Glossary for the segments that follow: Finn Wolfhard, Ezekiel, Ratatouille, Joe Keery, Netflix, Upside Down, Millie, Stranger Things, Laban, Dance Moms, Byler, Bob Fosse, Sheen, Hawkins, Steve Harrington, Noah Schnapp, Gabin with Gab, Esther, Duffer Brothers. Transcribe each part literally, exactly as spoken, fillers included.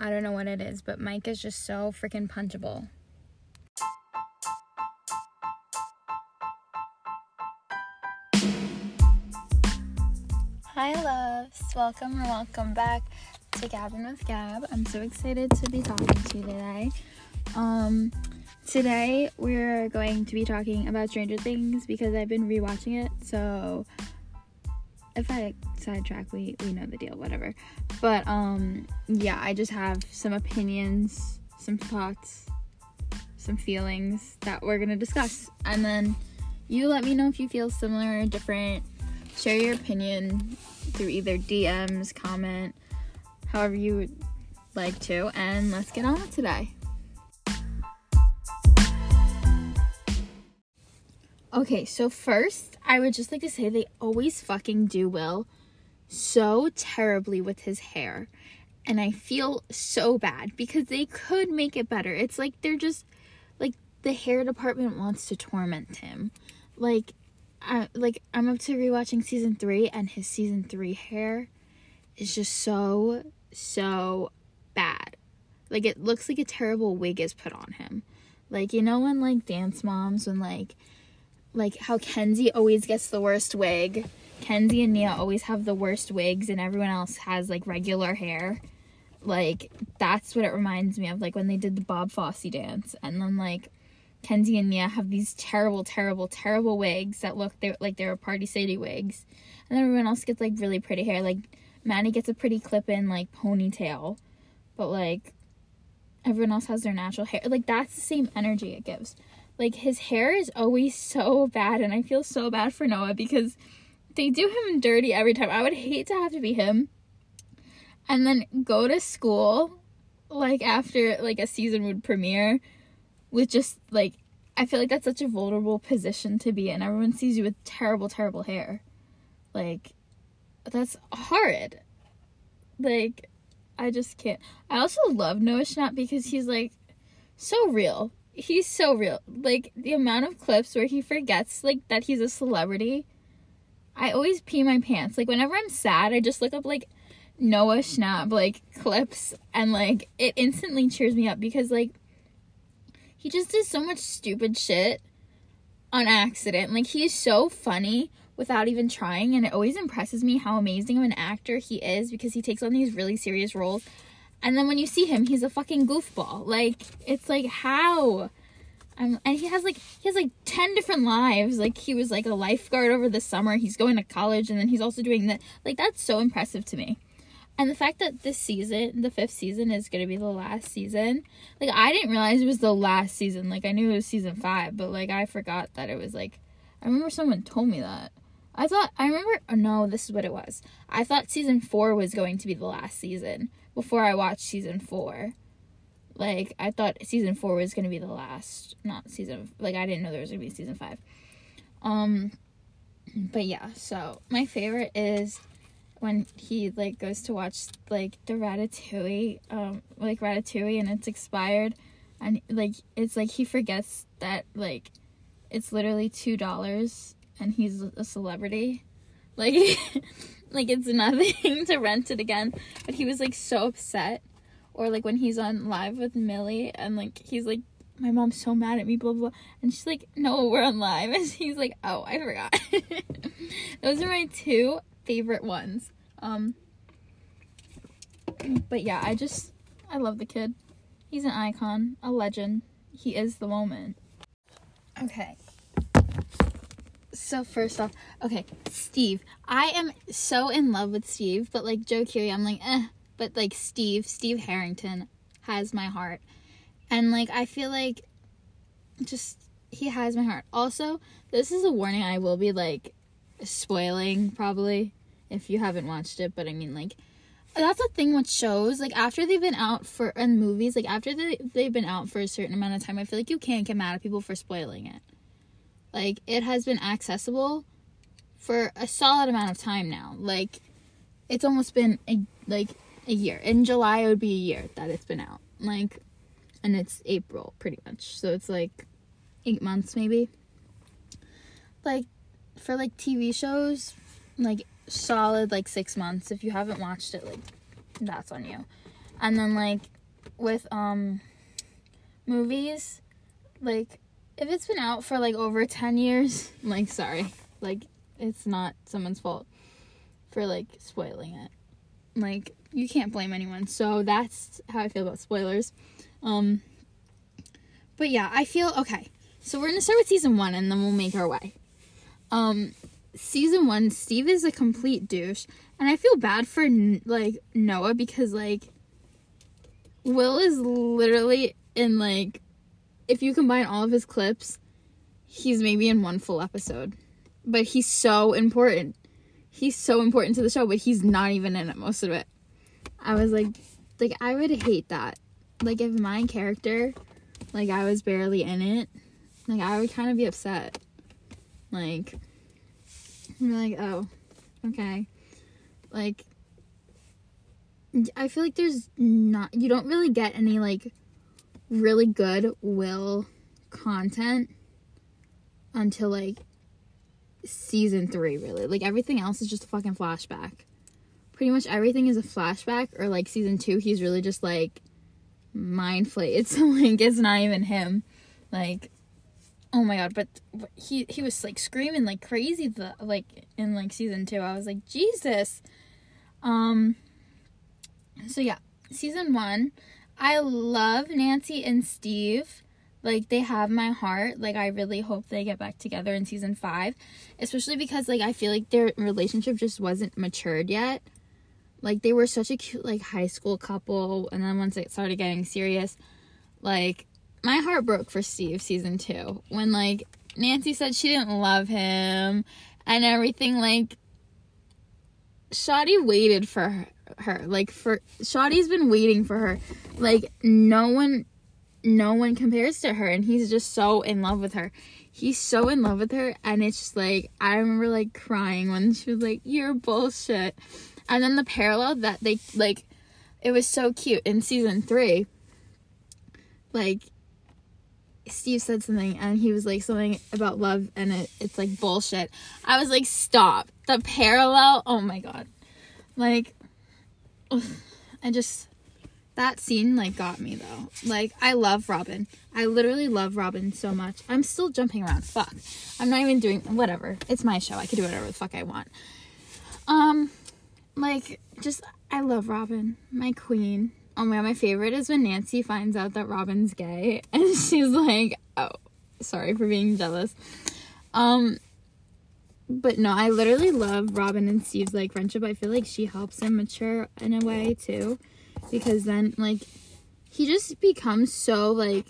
I don't know what it is, but Mike is just so freaking punchable. Hi loves, welcome or welcome back to Gabin with Gab. I'm so excited to be talking to you today. Um, today we're going to be talking about Stranger Things because I've been rewatching it, so if I sidetrack, we, we know the deal, whatever. But, um, yeah, I just have some opinions, some thoughts, some feelings that we're going to discuss. And then you let me know if you feel similar or different. Share your opinion through either D Ms, comment, however you would like to. And let's get on with today. Okay, so first, I would just like to say they always fucking do Will so terribly with his hair. And I feel so bad because they could make it better. It's like they're just, like, the hair department wants to torment him. Like, I, like I'm up to rewatching season three, and his season three hair is just so, so bad. Like, it looks like a terrible wig is put on him. Like, you know when, like, Dance Moms, when, like... Like, how Kenzie always gets the worst wig. Kenzie and Nia always have the worst wigs, and everyone else has, like, regular hair. Like, that's what it reminds me of, like, when they did the Bob Fosse dance. And then, like, Kenzie and Nia have these terrible, terrible, terrible wigs that look they, like they were Party City wigs. And then everyone else gets, like, really pretty hair. Like, Maddie gets a pretty clip-in, like, ponytail. But, like, everyone else has their natural hair. Like, that's the same energy it gives. Like, his hair is always so bad, and I feel so bad for Noah because they do him dirty every time. I would hate to have to be him and then go to school, like, after, like, a season would premiere with just, like, I feel like that's such a vulnerable position to be in. Everyone sees you with terrible, terrible hair. Like, that's horrid. Like, I just can't. I also love Noah Schnapp because he's, like, so real. He's so real. Like, the amount of clips where he forgets, like, that he's a celebrity. I always pee my pants. Like, whenever I'm sad, I just look up, like, Noah Schnapp, like, clips. And, like, it instantly cheers me up because, like, he just does so much stupid shit on accident. Like, he's so funny without even trying. And it always impresses me how amazing of an actor he is because he takes on these really serious roles. And then when you see him, he's a fucking goofball. Like, it's like, how? Um, and he has, like, he has, like, ten different lives. Like, he was, like, a lifeguard over the summer. He's going to college, and then he's also doing that. Like, that's so impressive to me. And the fact that this season, the fifth season, is going to be the last season. Like, I didn't realize it was the last season. Like, I knew it was season five, but, like, I forgot that it was, like, I remember someone told me that. I thought, I remember, oh, no, this is what it was. I thought season four was going to be the last season. Before I watched season four. Like, I thought season four was going to be the last. Not season. Like, I didn't know there was going to be season five. Um, but yeah. So, my favorite is when he, like, goes to watch, like, the Ratatouille. Um, like, Ratatouille, and it's expired. And, like, it's like he forgets that, like, it's literally two dollars. And he's a celebrity. Like, like, it's nothing to rent it again. But he was, like, so upset. Or, like, when he's on Live with Millie. And, like, he's, like, my mom's so mad at me, blah, blah, blah. And she's, like, no, we're on Live. And he's, like, oh, I forgot. Those are my two favorite ones. Um, but, yeah, I just, I love the kid. He's an icon. A legend. He is the moment. Okay. So, first off, okay, Steve. I am so in love with Steve, but, like, Joe Keery, I'm like, eh. But, like, Steve, Steve Harrington has my heart. And, like, I feel like just, he has my heart. Also, this is a warning I will be, like, spoiling, probably, if you haven't watched it. But, I mean, like, that's the thing with shows. Like, after they've been out for, and movies, like, after they, they've been out for a certain amount of time, I feel like you can't get mad at people for spoiling it. Like, it has been accessible for a solid amount of time now. Like, it's almost been, a, like, a year. In July, it would be a year that it's been out. Like, and it's April, pretty much. So, it's, like, eight months, maybe. Like, for, like, T V shows, like, solid, like, six months. If you haven't watched it, like, that's on you. And then, like, with um movies, like, if it's been out for, like, over ten years, I'm like, sorry. Like, it's not someone's fault for, like, spoiling it. Like, you can't blame anyone. So that's how I feel about spoilers. Um, but, yeah, I feel, okay. So we're going to start with season one, and then we'll make our way. Um, season one, Steve is a complete douche. And I feel bad for, like, Noah, because, like, Will is literally in, like, if you combine all of his clips, he's maybe in one full episode. But he's so important. He's so important to the show, but he's not even in it most of it. I was like, like, I would hate that. Like, if my character, like, I was barely in it, like, I would kind of be upset. Like, I'm like, oh, okay. Like, I feel like there's not, you don't really get any, like, really good Will content until, like, season three, really. Like, everything else is just a fucking flashback. Pretty much everything is a flashback, or, like, season two, he's really just, like, mind-flayed. So, like, it's not even him. Like, oh my god, but he he was, like, screaming like crazy, the, like, in, like, season two. I was like, Jesus. Um, so, yeah, season one, I love Nancy and Steve. Like, they have my heart. Like, I really hope they get back together in season five. Especially because, like, I feel like their relationship just wasn't matured yet. Like, they were such a cute, like, high school couple. And then once it started getting serious, like, my heart broke for Steve season two. When, like, Nancy said she didn't love him and everything, like, Shawty waited for her. her like for Shawty's been waiting for her. Like, no one no one compares to her, and he's just so in love with her. He's so in love with her, and it's just like, I remember, like, crying when she was like, you're bullshit. And then the parallel that they, like, it was so cute in season three. Like, Steve said something, and he was like, something about love, and it, it's like bullshit. I was like, stop the parallel. Oh my god, like, I just, that scene, like, got me, though. Like, I love Robin. I literally love Robin so much. I'm still jumping around. Fuck. I'm not even doing, whatever. It's my show. I can do whatever the fuck I want. Um, like, just, I love Robin. My queen. Oh, my, my favorite is when Nancy finds out that Robin's gay. And she's like, oh, sorry for being jealous. Um... But no, I literally love Robin and Steve's, like, friendship. I feel like she helps him mature in a way, too. Because then, like, he just becomes so, like,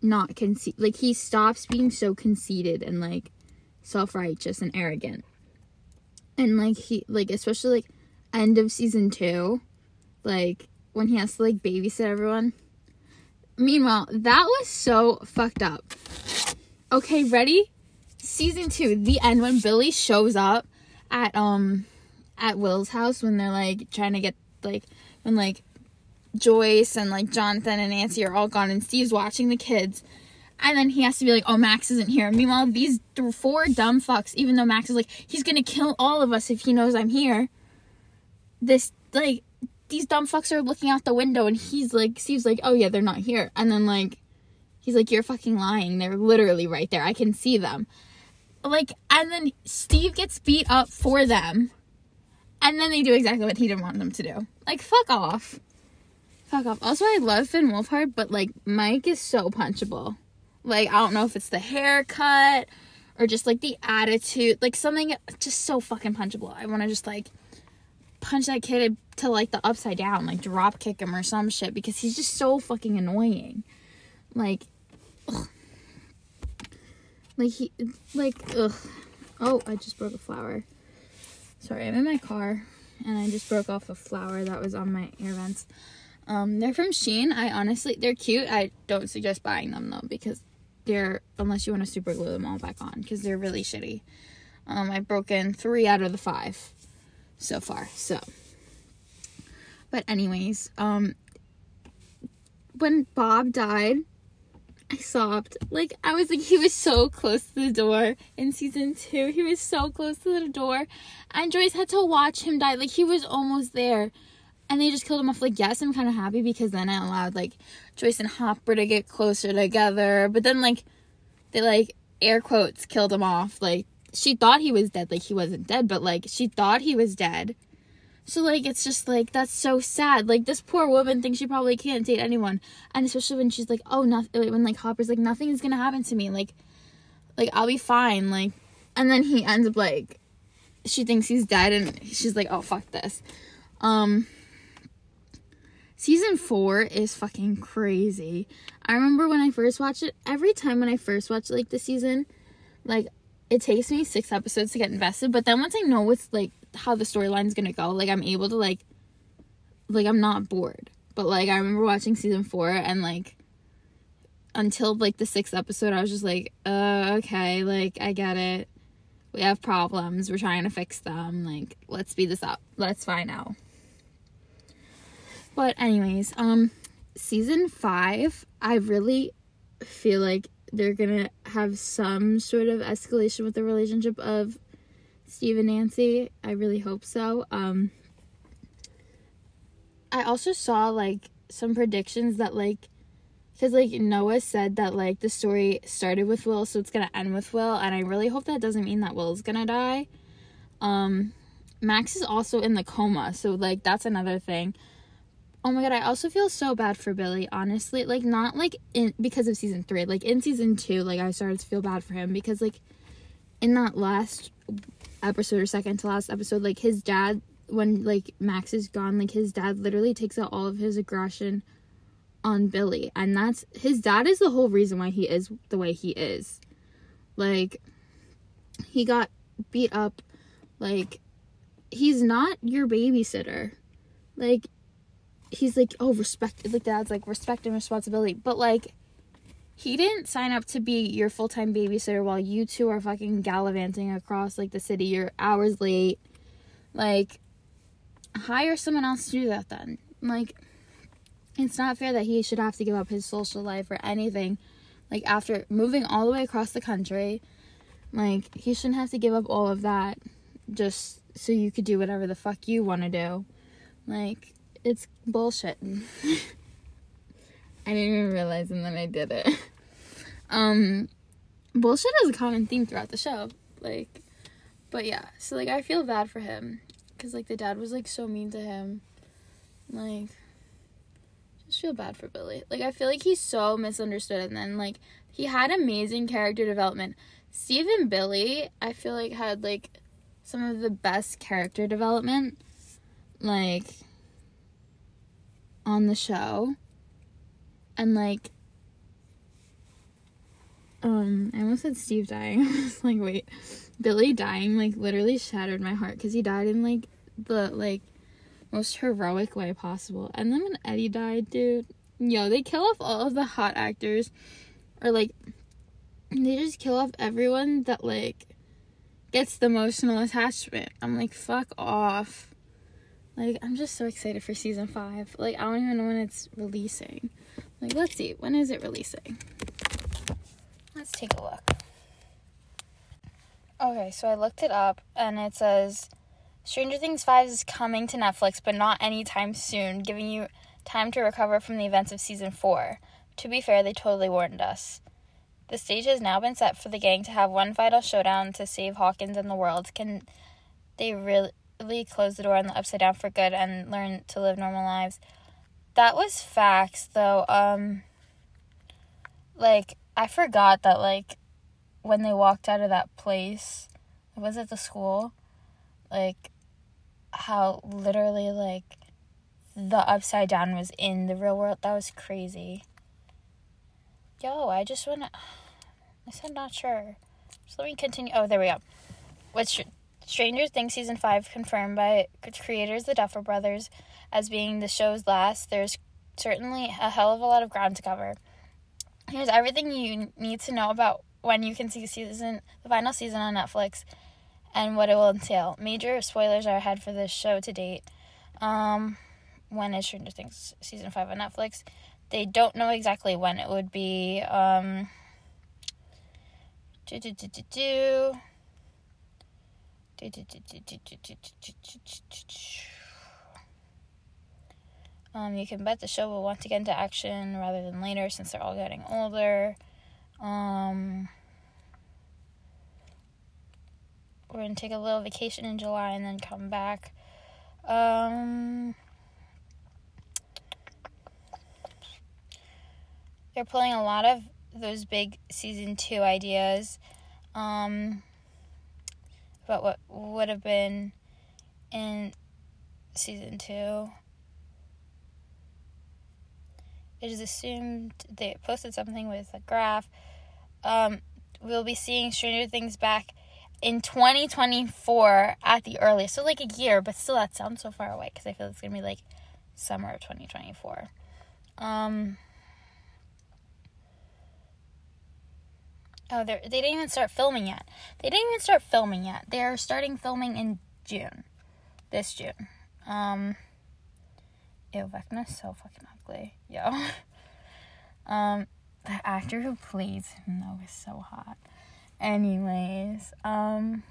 not conceit. Like, he stops being so conceited and, like, self-righteous and arrogant. And, like, he, like, especially, like, end of season two. Like, when he has to, like, babysit everyone. Meanwhile, that was so fucked up. Okay, ready? Season two, the end, when Billy shows up at um at Will's house, when they're, like, trying to get, like, when, like, Joyce and, like, Jonathan and Nancy are all gone, and Steve's watching the kids, and then he has to be like, oh, Max isn't here. Meanwhile, these th- four dumb fucks, even though Max is like, he's gonna kill all of us if he knows I'm here, this, like, these dumb fucks are looking out the window, and he's like, Steve's like, oh yeah, they're not here. And then, like, he's like, you're fucking lying, they're literally right there, I can see them. Like, and then Steve gets beat up for them. And then they do exactly what he didn't want them to do. Like, fuck off. Fuck off. Also, I love Finn Wolfhard, but, like, Mike is so punchable. Like, I don't know if it's the haircut or just, like, the attitude. Like, something just so fucking punchable. I want to just, like, punch that kid to, like, the upside down. Like, drop kick him or some shit, because he's just so fucking annoying. Like, ugh. Like, he, like, ugh. Oh, I just broke a flower. Sorry, I'm in my car, and I just broke off a flower that was on my air vents. Um, they're from Sheen. I honestly, they're cute. I don't suggest buying them, though, because they're, unless you want to super glue them all back on, because they're really shitty. Um, I've broken three out of the five so far, so. But anyways, um, when Bob died, I sobbed. Like, I was like, he was so close to the door in season two. He was so close to the door. And Joyce had to watch him die. Like, he was almost there. and they just killed him off. Like, yes, I'm kind of happy because then it allowed, like, Joyce and Hopper to get closer together. But then, like, they, like, air quotes killed him off. Like, she thought he was dead. Like, he wasn't dead, but, like, she thought he was dead. So, like, it's just, like, that's so sad. Like, this poor woman thinks she probably can't date anyone. And especially when she's, like, oh, nothing. When, like, Hopper's, like, nothing's gonna happen to me. Like, like, I'll be fine. Like, and then he ends up, like, she thinks he's dead. And she's, like, oh, fuck this. Um... Season four is fucking crazy. I remember when I first watched it, every time when I first watched, like, the season, like, it takes me six episodes to get invested. But then once I know what's, like, how the storyline's gonna go, like, I'm able to, like, like, I'm not bored. But, like, I remember watching season four and, like, until, like, the sixth episode, I was just like, uh, okay, like, I get it. We have problems. We're trying to fix them. Like, let's speed this up. Let's find out. But anyways, um, season five, I really feel like they're going to have some sort of escalation with the relationship of Steve and Nancy. I really hope so. Um, I also saw, like, some predictions that, like, because, like, Noah said that, like, the story started with Will, so it's going to end with Will. And I really hope that doesn't mean that Will's going to die. Um, Max is also in the coma, so, like, that's another thing. Oh my god, I also feel so bad for Billy, honestly. Like, not, like, in, because of season three. Like, in season two, like, I started to feel bad for him. Because, like, in that last episode or second to last episode, like, his dad, when, like, Max is gone, like, his dad literally takes out all of his aggression on Billy. And that's, his dad is the whole reason why he is the way he is. Like, he got beat up. Like, he's not your babysitter. Like, he's like, oh, respect, like, dad's like, respect and responsibility, but, like, he didn't sign up to be your full-time babysitter while you two are fucking gallivanting across, like, the city. You're hours late. Like, hire someone else to do that then. Like, it's not fair that he should have to give up his social life or anything, like, after moving all the way across the country. Like, he shouldn't have to give up all of that just so you could do whatever the fuck you want to do. Like, it's bullshit. I didn't even realize, and then I did it. Um, bullshit is a common theme throughout the show. Like, but yeah. So, like, I feel bad for him. Because, like, the dad was, like, so mean to him. Like, just feel bad for Billy. Like, I feel like he's so misunderstood. And then, like, he had amazing character development. Steve and Billy, I feel like, had, like, some of the best character development. Like, on the show. And, like, um I almost said Steve dying. I was like, wait, Billy dying, like, literally shattered my heart, because he died in, like, the, like, most heroic way possible. And then when Eddie died, dude, yo, they kill off all of the hot actors, or, like, they just kill off everyone that, like, gets the emotional attachment. I'm like, fuck off. Like, I'm just so excited for season five. Like, I don't even know when it's releasing. Like, let's see. When is it releasing? Let's take a look. Okay, so I looked it up, and it says Stranger Things five is coming to Netflix, but not anytime soon, giving you time to recover from the events of season four. To be fair, they totally warned us. The stage has now been set for the gang to have one final showdown to save Hawkins and the world. Can they really... close the door on the Upside Down for good and learn to live normal lives? That was facts, though. Um like, I forgot that, like, when they walked out of that place, was it the school, like, how literally, like, the Upside Down was in the real world. That was crazy. Yo, I just wanna I said not sure, so let me continue. Oh, there we go. What's your Stranger Things Season five confirmed by creators the Duffer Brothers as being the show's last. There's certainly a hell of a lot of ground to cover. Here's everything you need to know about when you can see season the final season on Netflix and what it will entail. Major spoilers are ahead for this show to date. Um, when is Stranger Things Season five on Netflix? They don't know exactly when it would be. Um, do, do, do, do, do. Um, you can bet the show will want to get into action rather than later since they're all getting older. Um, we're going to take a little vacation in July and then come back. Um, they're pulling a lot of those big season two ideas um, about what would have been in season two. It is assumed they posted something with a graph. Um, we'll be seeing Stranger Things back in twenty twenty-four at the earliest. So, like, a year, but still that sounds so far away because I feel it's going to be, like, summer of twenty twenty-four. Um, oh, they didn't even start filming yet. They didn't even start filming yet. They are starting filming in June. This June. Um... Ew, Vecna's so fucking ugly. Yo. um, the actor who plays him, though, is so hot. Anyways, um...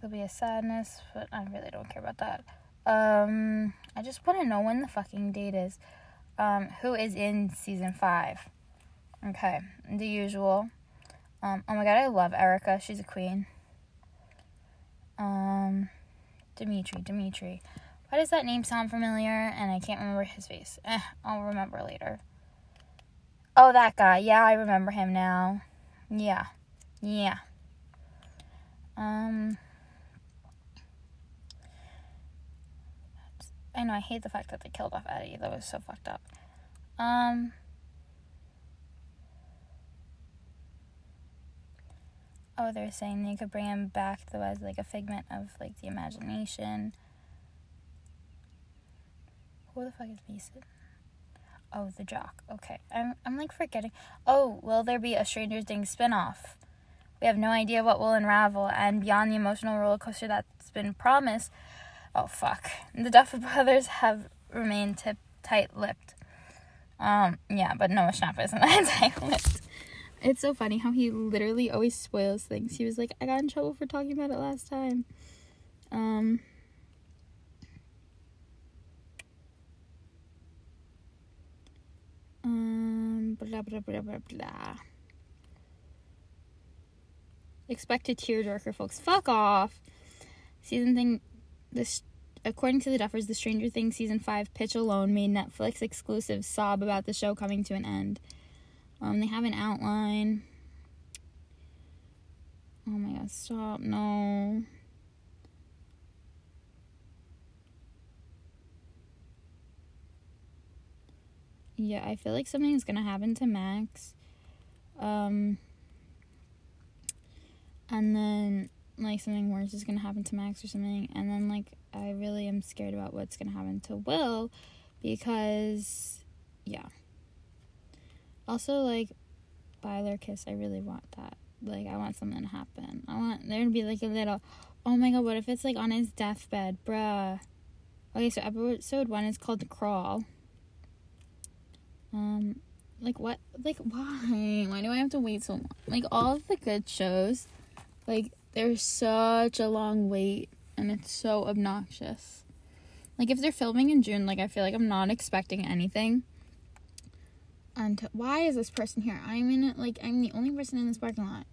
there'll be a sadness, but I really don't care about that. Um, I just want to know when the fucking date is. Um, who is in season five? Okay, the usual. Um, oh my god, I love Erica. She's a queen. Um, Dimitri, Dimitri. Why does that name sound familiar? And I can't remember his face. Eh, I'll remember later. Oh, that guy. Yeah, I remember him now. Yeah. Yeah. Um. I know, I hate the fact that they killed off Eddie. That was so fucked up. Um. Oh, they're saying they could bring him back, though, as, like, a figment of, like, the imagination. Who the fuck is Mason? Oh, the jock. Okay. I'm, I'm like, forgetting. Oh, will there be a Stranger Things spinoff? We have no idea what will unravel, and beyond the emotional roller coaster that's been promised... Oh, fuck. The Duffer Brothers have remained tip- tight-lipped. Um, yeah, but Noah Schnapp isn't that tight-lipped. It's so funny how he literally always spoils things. He was like, I got in trouble for talking about it last time. Um... Um, blah, blah, blah, blah, blah. Expect a tearjerker, folks. Fuck off. Season thing. This, according to the Duffers, the Stranger Things season five pitch alone made Netflix exclusive sob about the show coming to an end. Um, they have an outline. Oh my god, stop! No. Yeah, I feel like something's gonna happen to Max. Um, and then, like, something worse is gonna happen to Max or something. And then, like, I really am scared about what's gonna happen to Will. Because, yeah. Also, like, Byler kiss, I really want that. Like, I want something to happen. I want there to be, like, a little, oh my god, what if it's, like, on his deathbed? Bruh. Okay, so episode one is called The Crawl. Um, like, what, like, why, why do I have to wait so long? Like, all of the good shows, like, there's such a long wait, and it's so obnoxious. Like, if they're filming in June, like, I feel like I'm not expecting anything. And why is this person here? I'm in, like, I'm the only person in this parking lot,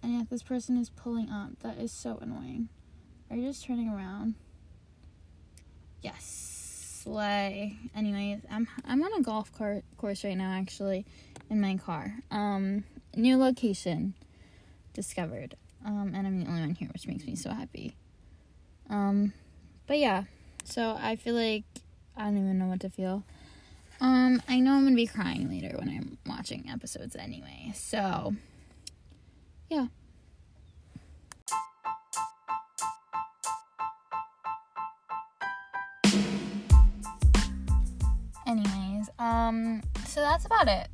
and yet this person is pulling up. That is so annoying. Are you just turning around? Yes. Sleigh. Anyways, I'm I'm on a golf cart course right now, actually, in my car. Um, new location discovered. Um, and I'm the only one here, which makes me so happy. Um, but yeah, so I feel like I don't even know what to feel. Um, I know I'm gonna be crying later when I'm watching episodes anyway. So, yeah. Anyways, um, so that's about it.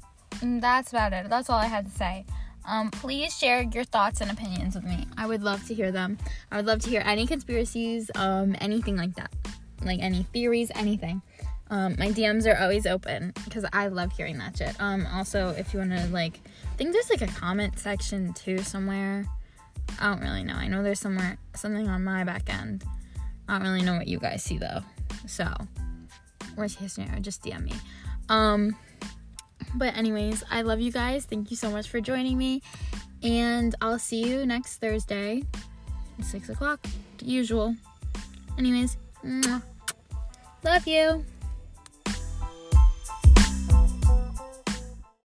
That's about it. That's all I had to say. Um, please share your thoughts and opinions with me. I would love to hear them. I would love to hear any conspiracies, um, anything like that. Like, any theories, anything. Um, my D Ms are always open, because I love hearing that shit. Um, also, if you want to, like, I think there's, like, a comment section, too, somewhere. I don't really know. I know there's somewhere, something on my back end. I don't really know what you guys see, though. So, or his name, just D M me. Um, but anyways, I love you guys. Thank you so much for joining me. And I'll see you next Thursday at six o'clock, usual. Anyways, mwah. Love you.